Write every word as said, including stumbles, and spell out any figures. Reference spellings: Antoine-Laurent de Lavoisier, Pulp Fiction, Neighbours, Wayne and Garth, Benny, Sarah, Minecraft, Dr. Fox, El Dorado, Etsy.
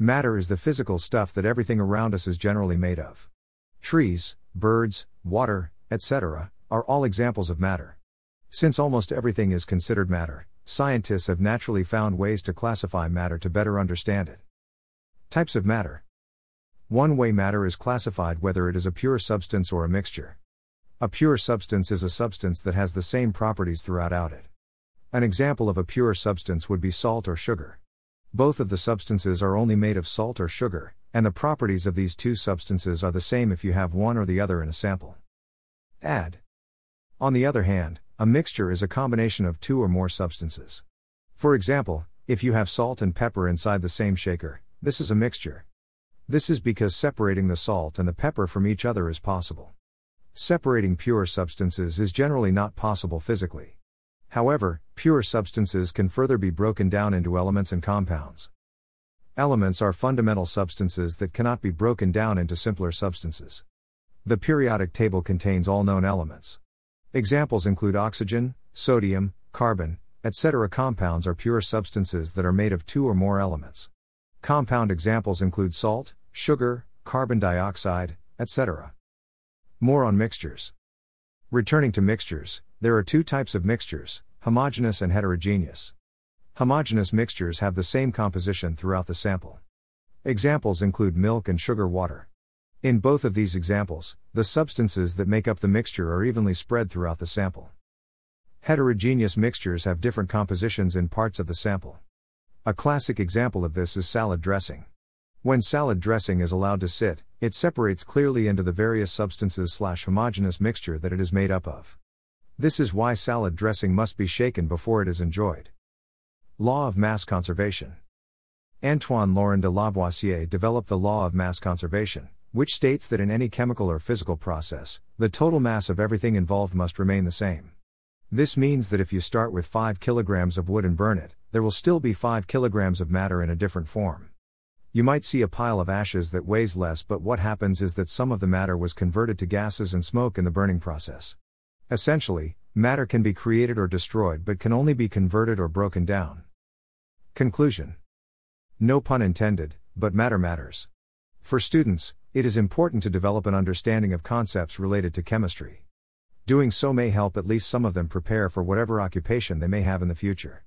Matter is the physical stuff that everything around us is generally made of. Trees, birds, water, et cetera, are all examples of matter. Since almost everything is considered matter, scientists have naturally found ways to classify matter to better understand it. Types of matter. One way matter is classified whether it is a pure substance or a mixture. A pure substance is a substance that has the same properties throughout it. An example of a pure substance would be salt or sugar. Both of the substances are only made of salt or sugar, and the properties of these two substances are the same if you have one or the other in a sample. Add. On the other hand, a mixture is a combination of two or more substances. For example, if you have salt and pepper inside the same shaker, this is a mixture. This is because separating the salt and the pepper from each other is possible. Separating pure substances is generally not possible physically. However, pure substances can further be broken down into elements and compounds. Elements are fundamental substances that cannot be broken down into simpler substances. The periodic table contains all known elements. Examples include oxygen, sodium, carbon, et cetera. Compounds are pure substances that are made of two or more elements. Compound examples include salt, sugar, carbon dioxide, et cetera. More on mixtures. Returning to mixtures, there are two types of mixtures, homogeneous and heterogeneous. Homogeneous mixtures have the same composition throughout the sample. Examples include milk and sugar water. In both of these examples, the substances that make up the mixture are evenly spread throughout the sample. Heterogeneous mixtures have different compositions in parts of the sample. A classic example of this is salad dressing. When salad dressing is allowed to sit, it separates clearly into the various substances slash homogeneous mixture that it is made up of. This is why salad dressing must be shaken before it is enjoyed. Law of mass conservation. Antoine-Laurent de Lavoisier developed the law of mass conservation, which states that in any chemical or physical process, the total mass of everything involved must remain the same. This means that if you start with five kilograms of wood and burn it, there will still be five kilograms of matter in a different form. You might see a pile of ashes that weighs less, but what happens is that some of the matter was converted to gases and smoke in the burning process. Essentially, matter can be created or destroyed but can only be converted or broken down. Conclusion. No pun intended, but matter matters. For students, it is important to develop an understanding of concepts related to chemistry. Doing so may help at least some of them prepare for whatever occupation they may have in the future.